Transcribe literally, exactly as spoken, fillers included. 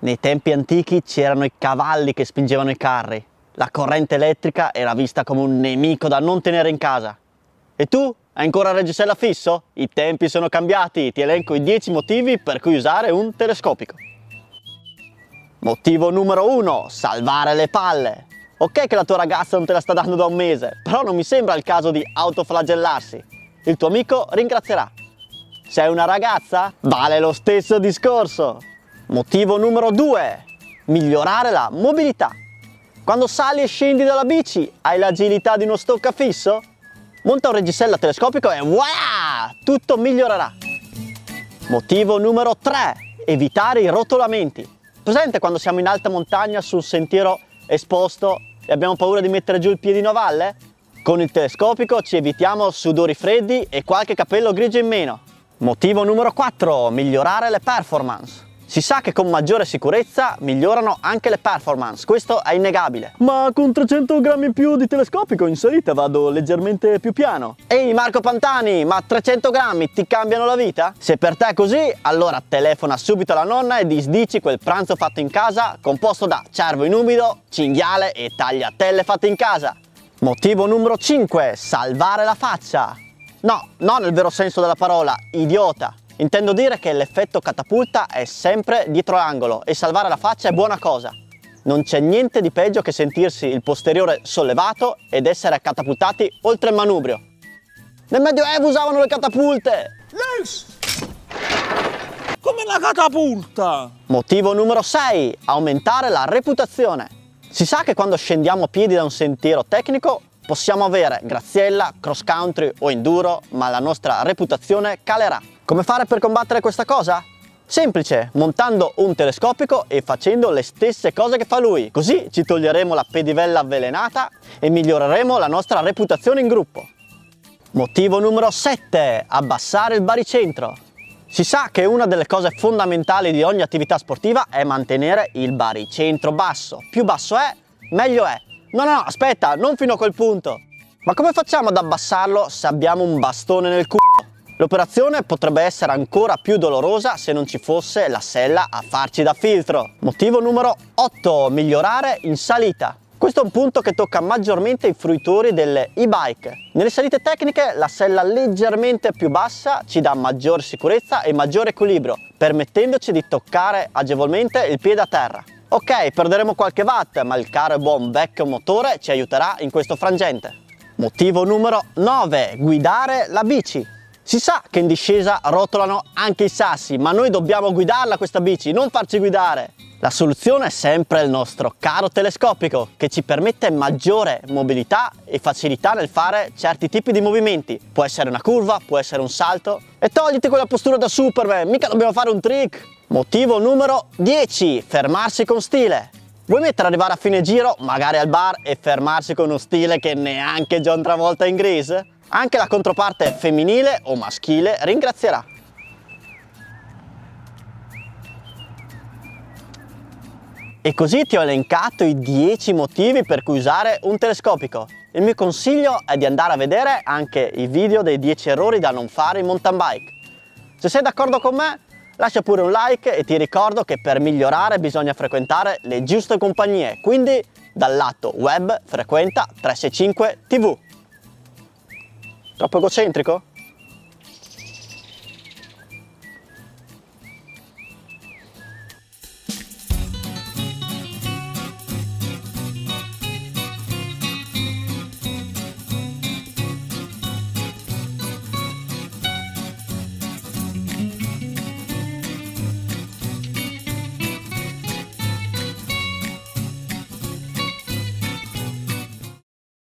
Nei tempi antichi c'erano i cavalli che spingevano i carri, la corrente elettrica era vista come un nemico da non tenere in casa. E tu? Hai ancora il reggisella fisso? I tempi sono cambiati, ti elenco i dieci motivi per cui usare un telescopico. Motivo numero uno, salvare le palle. Ok che la tua ragazza non te la sta dando da un mese, però non mi sembra il caso di autoflagellarsi. Il tuo amico ringrazierà. Sei una ragazza? Vale lo stesso discorso. Motivo numero due, migliorare la mobilità. Quando sali e scendi dalla bici, hai l'agilità di uno stoccafisso? Monta un reggisella telescopico e voilà! Tutto migliorerà. Motivo numero tre, evitare i rotolamenti. Presente quando siamo in alta montagna sul sentiero esposto e abbiamo paura di mettere giù il piedino a valle? Con il telescopico ci evitiamo sudori freddi e qualche capello grigio in meno. Motivo numero quattro, migliorare le performance. Si sa che con maggiore sicurezza migliorano anche le performance, questo è innegabile. Ma con trecento grammi in più di telescopico in salita vado leggermente più piano. Ehi Marco Pantani, ma trecento grammi ti cambiano la vita? Se per te è così, allora telefona subito alla nonna e disdici quel pranzo fatto in casa composto da cervo in umido, cinghiale e tagliatelle fatte in casa. Motivo numero cinque, salvare la faccia. No, non nel vero senso della parola, idiota. Intendo dire che l'effetto catapulta è sempre dietro l'angolo e salvare la faccia è buona cosa. Non c'è niente di peggio che sentirsi il posteriore sollevato ed essere catapultati oltre il manubrio. Nel Medioevo usavano le catapulte! Come la catapulta! Motivo numero sei, aumentare la reputazione. Si sa che quando scendiamo a piedi da un sentiero tecnico possiamo avere graziella, cross country o enduro, ma la nostra reputazione calerà. Come fare per combattere questa cosa? Semplice, montando un telescopico e facendo le stesse cose che fa lui. Così ci toglieremo la pedivella avvelenata e miglioreremo la nostra reputazione in gruppo. Motivo numero sette, abbassare il baricentro. Si sa che una delle cose fondamentali di ogni attività sportiva è mantenere il baricentro basso. Più basso è, meglio è. No, no, no, aspetta, non fino a quel punto. Ma come facciamo ad abbassarlo se abbiamo un bastone nel culo? L'operazione potrebbe essere ancora più dolorosa se non ci fosse la sella a farci da filtro. Motivo numero otto, migliorare in salita. Questo è un punto che tocca maggiormente i fruitori delle e-bike. Nelle salite tecniche la sella leggermente più bassa ci dà maggiore sicurezza e maggiore equilibrio, permettendoci di toccare agevolmente il piede a terra. Ok, perderemo qualche watt, ma il caro e buon vecchio motore ci aiuterà in questo frangente. Motivo numero nove, guidare la bici. Si sa che in discesa rotolano anche i sassi, ma noi dobbiamo guidarla questa bici, non farci guidare. La soluzione è sempre il nostro caro telescopico, che ci permette maggiore mobilità e facilità nel fare certi tipi di movimenti. Può essere una curva, può essere un salto. E togliti quella postura da Superman, mica dobbiamo fare un trick. Motivo numero dieci, fermarsi con stile. Vuoi mettere arrivare a fine giro, magari al bar, e fermarsi con uno stile che neanche John Travolta in Grease? Anche la controparte femminile o maschile ringrazierà. E così ti ho elencato i dieci motivi per cui usare un telescopico. Il mio consiglio è di andare a vedere anche i video dei dieci errori da non fare in mountain bike. Se sei d'accordo con me, lascia pure un like e ti ricordo che per migliorare bisogna frequentare le giuste compagnie, quindi dal lato web frequenta trecentosessantacinque TV. Troppo egocentrico?